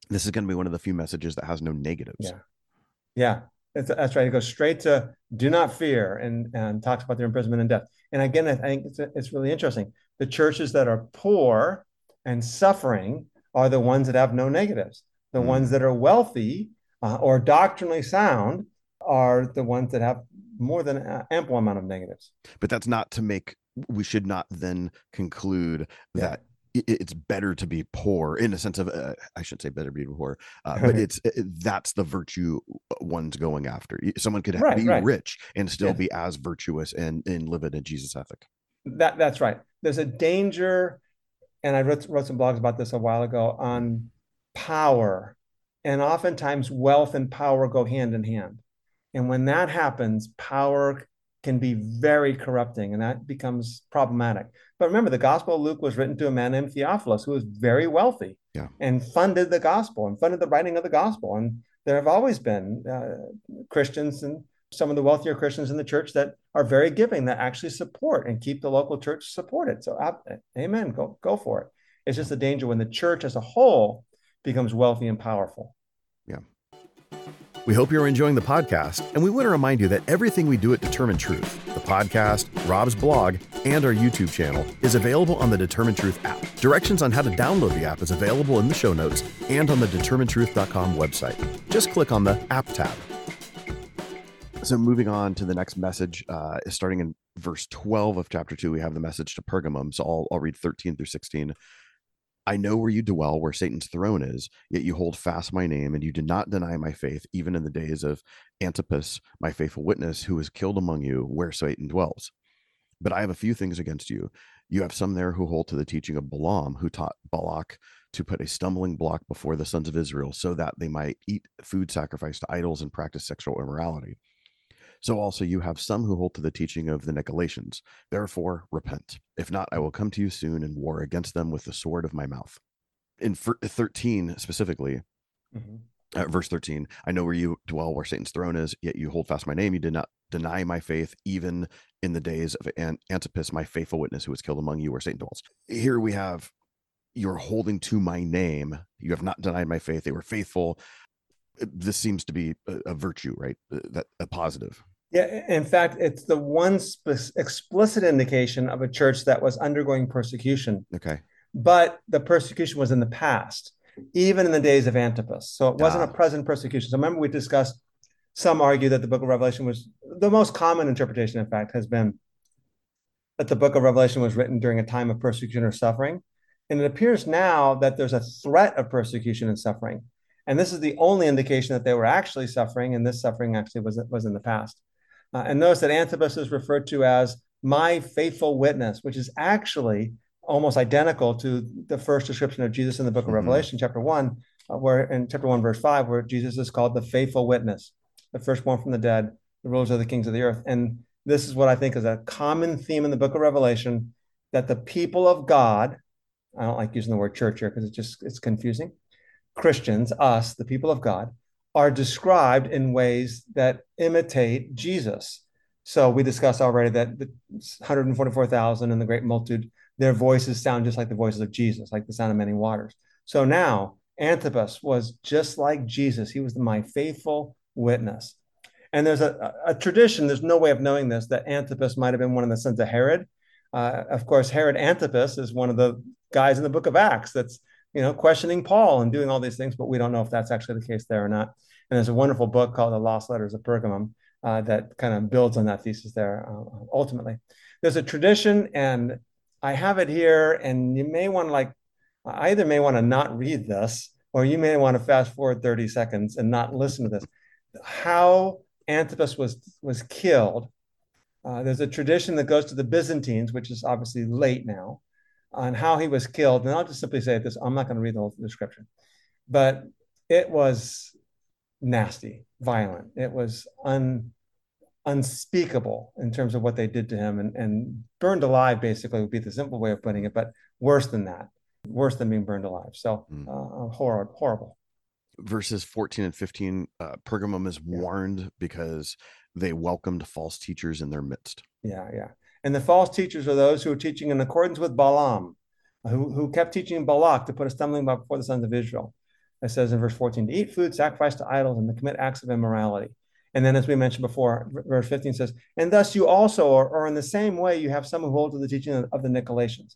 this is going to be one of the few messages that has no negatives. Yeah. Yeah. That's, that's right. It goes straight to do not fear, and, and talks about their imprisonment and death. And again, I think it's, it's really interesting. The churches that are poor and suffering are the ones that have no negatives. The mm-hmm. ones that are wealthy uh, or doctrinally sound are the ones that have more than an ample amount of negatives. But that's not to make, we should not then conclude yeah. that it's better to be poor in a sense of, uh, I shouldn't say better be poor, uh, but it's, it, that's the virtue one's going after. Someone could right, be right. rich and still yeah. be as virtuous and, and live in a Jesus ethic. That That's right. There's a danger. And I wrote, wrote some blogs about this a while ago on power, and oftentimes wealth and power go hand in hand. And when that happens, power can be very corrupting, and that becomes problematic. But remember, the Gospel of Luke was written to a man named Theophilus, who was very wealthy yeah. and funded the gospel and funded the writing of the gospel. And there have always been uh, Christians and some of the wealthier Christians in the church that are very giving, that actually support and keep the local church supported. So uh, amen, go, go for it. It's just a danger when the church as a whole becomes wealthy and powerful. Yeah. We hope you're enjoying the podcast, and we want to remind you that everything we do at Determined Truth, the podcast, Rob's blog, and our YouTube channel, is available on the Determined Truth app. Directions on how to download the app is available in the show notes and on the Determined Truth dot com website. Just click on the app tab. So moving on to the next message, uh, starting in verse twelve of chapter two, we have the message to Pergamum. So I'll, I'll read thirteen through sixteen. I know where you dwell, where Satan's throne is, yet you hold fast my name, and you did not deny my faith, even in the days of Antipas, my faithful witness, who was killed among you, where Satan dwells. But I have a few things against you. You have some there who hold to the teaching of Balaam, who taught Balak to put a stumbling block before the sons of Israel, so that they might eat food sacrificed to idols and practice sexual immorality. So also you have some who hold to the teaching of the Nicolaitans. Therefore, repent. If not, I will come to you soon and war against them with the sword of my mouth. In thirteen specifically, mm-hmm. uh, verse thirteen, I know where you dwell, where Satan's throne is, yet you hold fast my name. You did not deny my faith, even in the days of Antipas, my faithful witness, who was killed among you, where Satan dwells. Here we have, you're holding to my name. You have not denied my faith. They were faithful. This seems to be a, a virtue, right? That a positive. Yeah, in fact, it's the one sp- explicit indication of a church that was undergoing persecution. Okay. But the persecution was in the past, even in the days of Antipas. So it wasn't ah. a present persecution. So remember, we discussed, some argue that the book of Revelation was, the most common interpretation, in fact, has been that the book of Revelation was written during a time of persecution or suffering. And it appears now that there's a threat of persecution and suffering. And this is the only indication that they were actually suffering, and this suffering actually was, was in the past. Uh, and notice that Antipas is referred to as my faithful witness, which is actually almost identical to the first description of Jesus in the book of mm-hmm. Revelation, chapter one, uh, where in chapter one, verse five, where Jesus is called the faithful witness, the firstborn from the dead, the rulers of the kings of the earth. And this is what I think is a common theme in the book of Revelation, that the people of God, I don't like using the word church here because it's just, it's confusing. Christians, us, the people of God, are described in ways that imitate Jesus. So we discussed already that the one hundred forty-four thousand and the great multitude, their voices sound just like the voices of Jesus, like the sound of many waters. So now Antipas was just like Jesus. He was my faithful witness. And there's a, a tradition, there's no way of knowing this, that Antipas might have been one of the sons of Herod. Uh, of course, Herod Antipas is one of the guys in the book of Acts that's, you know, questioning Paul and doing all these things, but we don't know if that's actually the case there or not. And there's a wonderful book called The Lost Letters of Pergamum uh, that kind of builds on that thesis there, uh, ultimately. There's a tradition, and I have it here, and you may want to like, I either may want to not read this, or you may want to fast forward thirty seconds and not listen to this. How Antipas was, was killed. Uh, there's a tradition that goes to the Byzantines, which is obviously late now, on how he was killed. And I'll just simply say this, I'm not going to read the whole description, but it was nasty, violent. It was un, unspeakable in terms of what they did to him, and, and burned alive basically would be the simple way of putting it, but worse than that, worse than being burned alive. So mm. uh, horror, horrible. Verses fourteen and fifteen, uh, Pergamum is yeah. warned because they welcomed false teachers in their midst. Yeah, yeah. And the false teachers are those who are teaching in accordance with Balaam, who, who kept teaching Balak to put a stumbling block before the sons of Israel. It says in verse fourteen, to eat food, sacrifice to idols, and to commit acts of immorality. And then, as we mentioned before, verse fifteen says, and thus you also are, or in the same way, you have some who hold to the teaching of the Nicolaitans.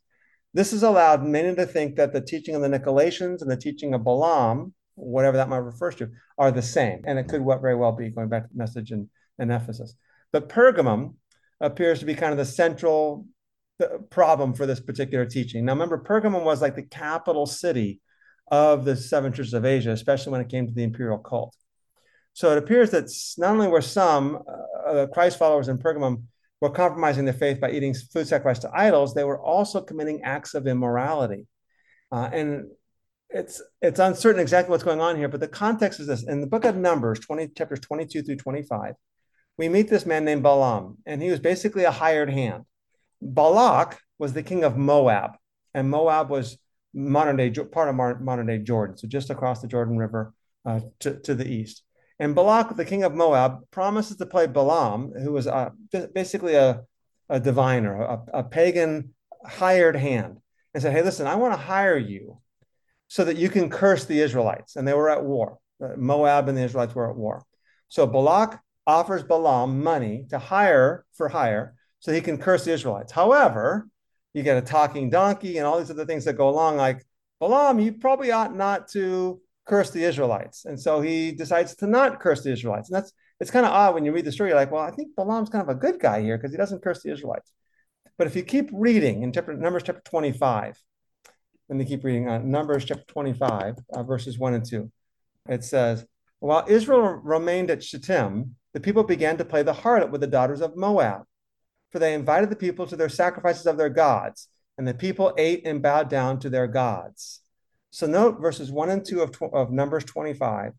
This has allowed many to think that the teaching of the Nicolaitans and the teaching of Balaam, whatever that might refer to, are the same. And it could very well be, going back to the message in, in Ephesus. But Pergamum appears to be kind of the central problem for this particular teaching. Now, remember, Pergamum was like the capital city of the seven churches of Asia, especially when it came to the imperial cult. So it appears that not only were some uh, Christ followers in Pergamum were compromising their faith by eating food sacrificed to idols, they were also committing acts of immorality. Uh, and it's it's uncertain exactly what's going on here, but the context is this. In the book of Numbers, twenty, chapters twenty-two through twenty-five, we meet this man named Balaam, and he was basically a hired hand. Balak was the king of Moab, and Moab was modern day part of modern day Jordan, so just across the Jordan River uh, to, to the east. And Balak, the king of Moab, promises to play Balaam, who was uh, basically a, a diviner, a, a pagan hired hand, and said, hey, listen, I want to hire you so that you can curse the Israelites. And they were at war. Moab and the Israelites were at war. So Balak offers Balaam money to hire for hire so he can curse the Israelites. However, you get a talking donkey and all these other things that go along, like, Balaam, you probably ought not to curse the Israelites. And so he decides to not curse the Israelites. And that's, it's kind of odd when you read the story. You're like, well, I think Balaam's kind of a good guy here because he doesn't curse the Israelites. But if you keep reading in chapter, Numbers chapter twenty-five, let me keep reading on uh, Numbers chapter twenty-five, uh, verses one and two. It says, while Israel remained at Shittim, the people began to play the harlot with the daughters of Moab, for they invited the people to their sacrifices of their gods, and the people ate and bowed down to their gods. So note verses one and two of, of Numbers twenty-five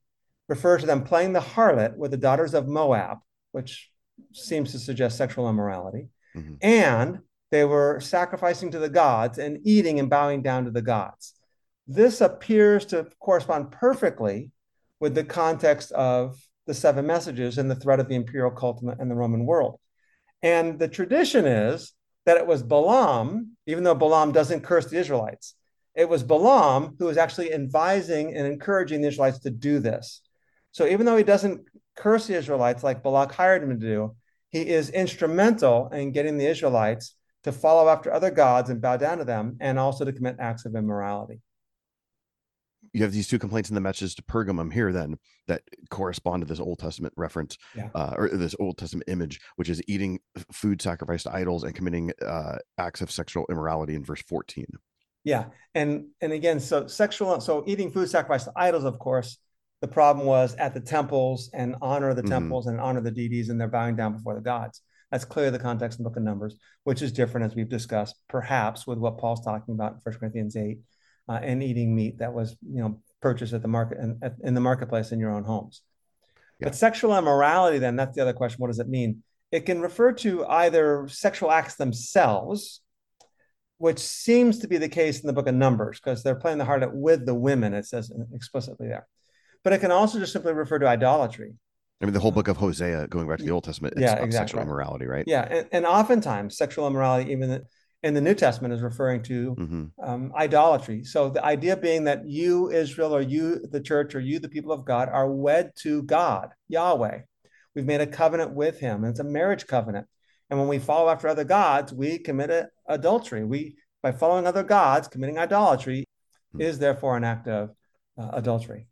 refer to them playing the harlot with the daughters of Moab, which seems to suggest sexual immorality. Mm-hmm. And they were sacrificing to the gods and eating and bowing down to the gods. This appears to correspond perfectly with the context of the seven messages and the threat of the imperial cult in the, in the Roman world. And the tradition is that it was Balaam, even though Balaam doesn't curse the Israelites, it was Balaam who was actually advising and encouraging the Israelites to do this. So even though he doesn't curse the Israelites like Balak hired him to do, he is instrumental in getting the Israelites to follow after other gods and bow down to them, and also to commit acts of immorality. You have these two complaints in the message to Pergamum here then that correspond to this Old Testament reference, yeah. uh, or this Old Testament image, which is eating food sacrificed to idols and committing uh, acts of sexual immorality in verse fourteen. Yeah. And and again, so sexual, so eating food sacrificed to idols, of course, the problem was at the temples and honor the mm-hmm. temples and honor the deities, and they're bowing down before the gods. That's clearly the context in the book of Numbers, which is different, as we've discussed, perhaps with what Paul's talking about in First Corinthians eight uh, and eating meat that was, you know, purchased at the market in, at, in the marketplace in your own homes. Yeah. But sexual immorality, then, that's the other question. What does it mean? It can refer to either sexual acts themselves, which seems to be the case in the book of Numbers, because they're playing the harlot with the women, it says explicitly there. But it can also just simply refer to idolatry. I mean, the whole book of Hosea, going back to the Old Testament, it's yeah, exactly. sexual immorality, right? Yeah, and, and oftentimes sexual immorality, even in the New Testament, is referring to mm-hmm. um, idolatry. So the idea being that you, Israel, or you, the church, or you, the people of God, are wed to God, Yahweh. We've made a covenant with him, and it's a marriage covenant. And when we follow after other gods, we commit a, adultery. We, by following other gods, committing idolatry mm-hmm. is therefore an act of uh, adultery.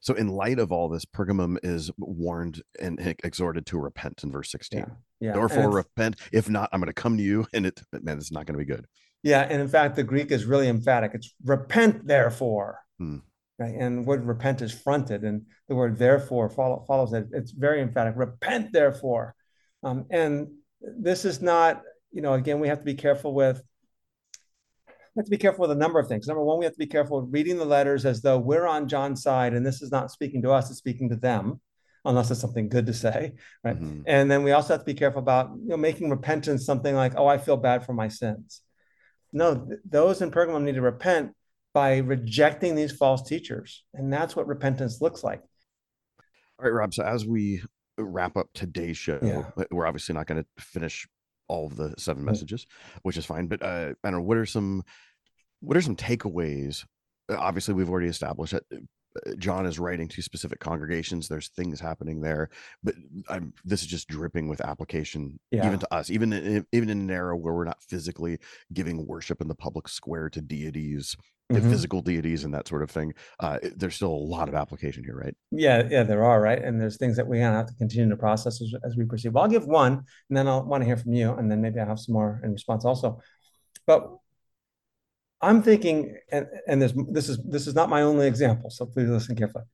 So in light of all this, Pergamum is warned and exhorted to repent in verse sixteen. Yeah, yeah. Therefore, repent. If not, I'm going to come to you, and it, man, it's not going to be good. Yeah. And in fact, the Greek is really emphatic. It's repent, therefore. Hmm. Right? And the word repent is fronted, and the word therefore follow, follows it. It's very emphatic. Repent, therefore. Um, and this is not, you know, again, we have to be careful with, we have to be careful with a number of things. Number one, we have to be careful reading the letters as though we're on John's side, and this is not speaking to us, it's speaking to them, unless it's something good to say, right? Mm-hmm. And then we also have to be careful about, you know, making repentance something like, oh, I feel bad for my sins. No, th- those in Pergamum need to repent by rejecting these false teachers. And that's what repentance looks like. All right, Rob, so as we wrap up today's show, yeah. we're obviously not going to finish all of the seven messages, which is fine. But uh, I don't know, what are some what are some takeaways? Obviously, we've already established that John is writing to specific congregations. There's things happening there, but I'm, this is just dripping with application, yeah. even to us, even in, even in an era where we're not physically giving worship in the public square to deities, mm-hmm. to physical deities and that sort of thing. Uh, there's still a lot of application here, right? Yeah, yeah, there are, right? And there's things that we have to continue to process as, as we perceive. Well, I'll give one, and then I'll want to hear from you, and then maybe I'll have some more in response also. But I'm thinking, and, and this, this is this is not my only example, so please listen carefully.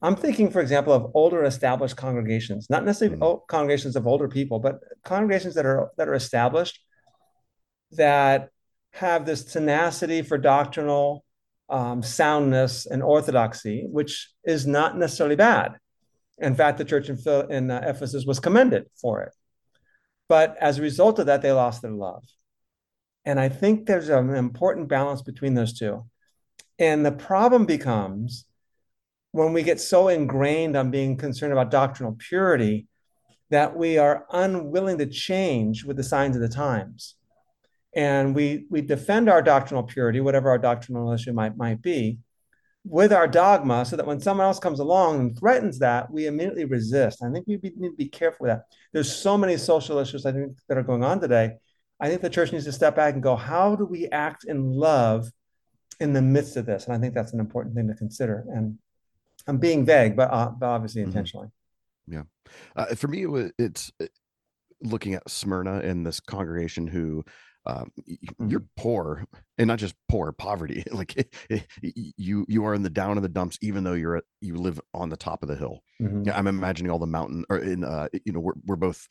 I'm thinking, for example, of older established congregations, not necessarily mm-hmm. old congregations of older people, but congregations that are that are established, that have this tenacity for doctrinal um, soundness and orthodoxy, which is not necessarily bad. In fact, the church in, in uh, Ephesus was commended for it. But as a result of that, they lost their love. And I think there's an important balance between those two. And the problem becomes when we get so ingrained on being concerned about doctrinal purity that we are unwilling to change with the signs of the times. And we we defend our doctrinal purity, whatever our doctrinal issue might, might be, with our dogma, so that when someone else comes along and threatens that, we immediately resist. I think we be, need to be careful with that. There's so many social issues, I think, that are going on today. I think the church needs to step back and go, how do we act in love in the midst of this? And I think that's an important thing to consider. And I'm being vague, but, uh, but obviously intentionally. Mm-hmm. Yeah. Uh, for me, it's looking at Smyrna and this congregation who um, you're poor, and not just poor, poverty. Like it, it, you, you are in the down of the dumps, even though you're, you live on the top of the hill. Mm-hmm. Yeah, I'm imagining all the mountain or in, uh, you know, we're, we're both,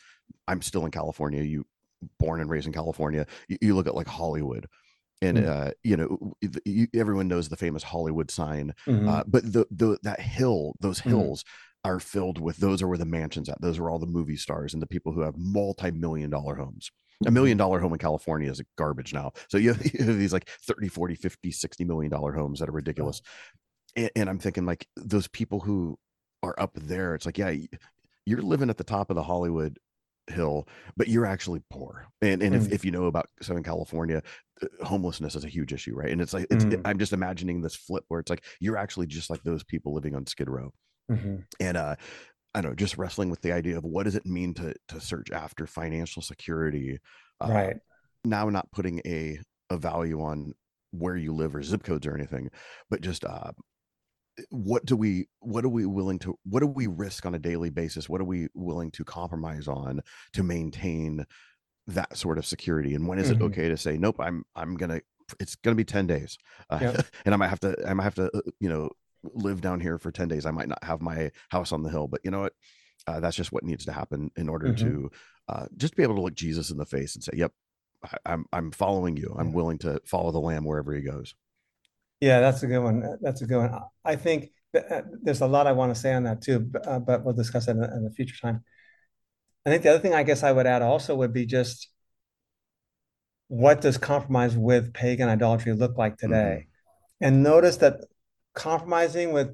I'm still in California. You, born and raised in California, you, you look at like Hollywood and, mm-hmm. uh, you know, you, everyone knows the famous Hollywood sign, mm-hmm. uh, but the, the, that hill, those hills mm-hmm. are filled with, those are where the mansions at, those are all the movie stars and the people who have multi-million dollar homes. A million dollar home in California is garbage now. So you have, you have these like thirty, forty, fifty, sixty million dollar homes that are ridiculous. And, and I'm thinking like those people who are up there, it's like, yeah, you're living at the top of the Hollywood hill, but you're actually poor. And and mm. if, if you know about Southern California, homelessness is a huge issue, right? And it's like, it's, mm. it, I'm just imagining this flip where it's like, you're actually just like those people living on Skid Row. Mm-hmm. And uh, I don't know, just wrestling with the idea of what does it mean to to search after financial security? Uh, right. Now, not putting a, a value on where you live or zip codes or anything, but just uh, what do we what are we willing to what do we risk on a daily basis? What are we willing to compromise on to maintain that sort of security? And when is mm-hmm. it okay to say, nope, I'm I'm gonna it's gonna be ten days uh, yep. and I might have to I might have to you know live down here for ten days. I might not have my house on the hill, but you know what, uh, that's just what needs to happen in order mm-hmm. to uh, just be able to look Jesus in the face and say, yep, I, I'm I'm following you. I'm willing to follow the Lamb wherever he goes. Yeah, that's a good one. That's a good one. I think that there's a lot I want to say on that too, but, uh, but we'll discuss that in, in a future time. I think the other thing I guess I would add also would be just what does compromise with pagan idolatry look like today? Mm-hmm. And notice that compromising with,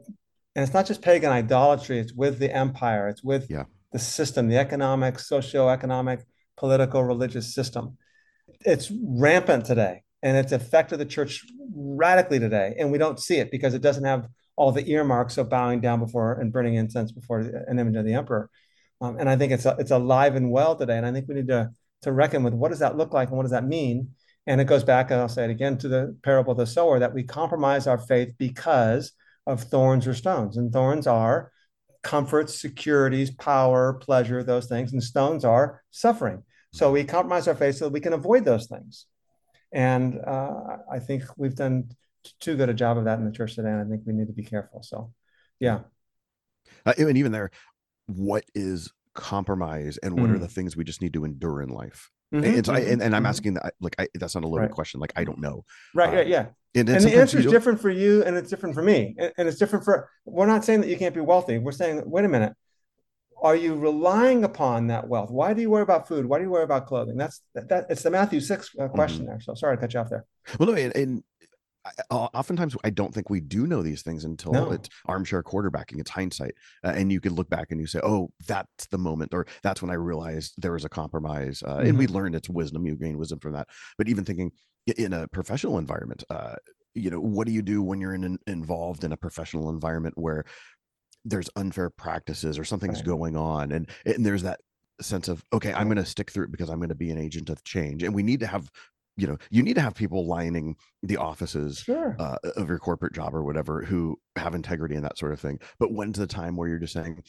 and it's not just pagan idolatry, it's with the empire, it's with yeah. the system, the economic, socioeconomic, political, religious system. It's rampant today. And it's affected the church radically today. And we don't see it because it doesn't have all the earmarks of bowing down before and burning incense before an image of the emperor. Um, and I think it's it's alive and well today. And I think we need to, to reckon with what does that look like and what does that mean? And it goes back, and I'll say it again, to the parable of the sower, that we compromise our faith because of thorns or stones. And thorns are comforts, securities, power, pleasure, those things. And stones are suffering. So we compromise our faith so that we can avoid those things. And uh, I think we've done too good a job of that in the church today. And I think we need to be careful. So, yeah. Uh, and even there, what is compromise and what mm-hmm. are the things we just need to endure in life? Mm-hmm. And, so I, and, and I'm asking that, like, I, that's not a loaded right. question. Like, I don't know. Right. Uh, right yeah. And, and, and the answer is different for you and it's different for me. And, and it's different for, we're not saying that you can't be wealthy. We're saying, wait a minute. Are you relying upon that wealth? Why do you worry about food? Why do you worry about clothing? That's that. that it's the Matthew six uh, question mm-hmm. there. So sorry to cut you off there. Well, no, and, and I, oftentimes I don't think we do know these things until no. it's armchair quarterbacking. It's hindsight, uh, and you could look back and you say, "Oh, that's the moment," or "That's when I realized there was a compromise." Uh, mm-hmm. And we learned it's wisdom. You gain wisdom from that. But even thinking in a professional environment, uh, you know, what do you do when you're in, involved in a professional environment where there's unfair practices or something's right. going on, and and there's that sense of, okay, I'm going to stick through it because I'm going to be an agent of change. And we need to have, you know, you need to have people lining the offices sure. uh, of your corporate job or whatever who have integrity and that sort of thing. But when's the time where you're just saying,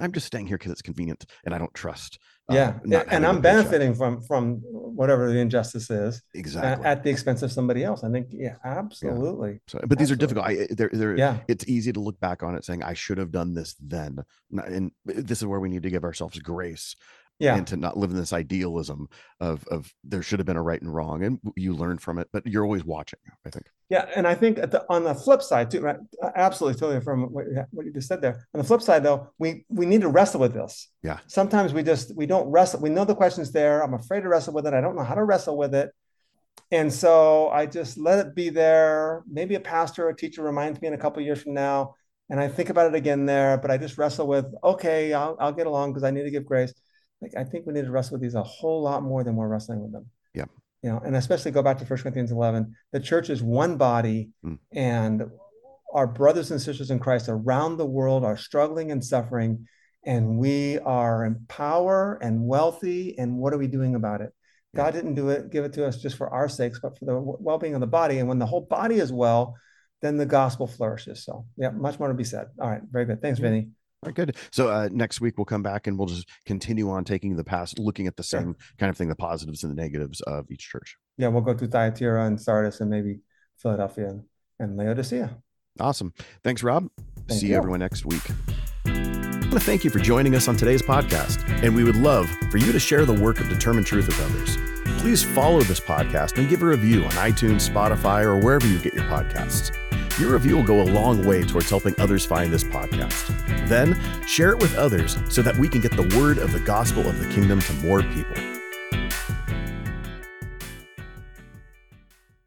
I'm just staying here because it's convenient and I don't trust. Yeah. Uh, and I'm benefiting from, from whatever the injustice is. Exactly. At, at the expense of somebody else. I think, yeah, absolutely. Yeah. So, but these absolutely. are difficult. I, they're, they're, yeah. It's easy to look back on it saying, I should have done this then. And this is where we need to give ourselves grace. Yeah. And to not live in this idealism of, of there should have been a right and wrong, and you learn from it, but you're always watching, I think. Yeah. And I think at the, on the flip side too, right, absolutely totally from what, what you just said there. On the flip side though, we, we need to wrestle with this. Yeah. Sometimes we just, we don't wrestle. We know the question's there. I'm afraid to wrestle with it. I don't know how to wrestle with it. And so I just let it be there. Maybe a pastor or a teacher reminds me in a couple of years from now, and I think about it again there, but I just wrestle with, okay, I'll, I'll get along because I need to give grace. Like, I think we need to wrestle with these a whole lot more than we're wrestling with them. Yeah. You know, and especially go back to First Corinthians eleven. The church is one body, mm. and our brothers and sisters in Christ around the world are struggling and suffering, and we are in power and wealthy. And what are we doing about it? Yeah. God didn't do it, give it to us just for our sakes, but for the well-being of the body. And when the whole body is well, then the gospel flourishes. So, yeah, much more to be said. All right. Very good. Thanks, yeah. Vinny. All right, good. So uh, next week we'll come back and we'll just continue on taking the past, looking at the same yeah. kind of thing, the positives and the negatives of each church. Yeah, we'll go through Thyatira and Sardis and maybe Philadelphia and, and Laodicea. Awesome. Thanks, Rob. Thank See you, everyone, next week. I want to thank you for joining us on today's podcast, and we would love for you to share the work of Determined Truth with others. Please follow this podcast and give a review on iTunes, Spotify, or wherever you get your podcasts. Your review will go a long way towards helping others find this podcast. Then share it with others so that we can get the word of the gospel of the kingdom to more people.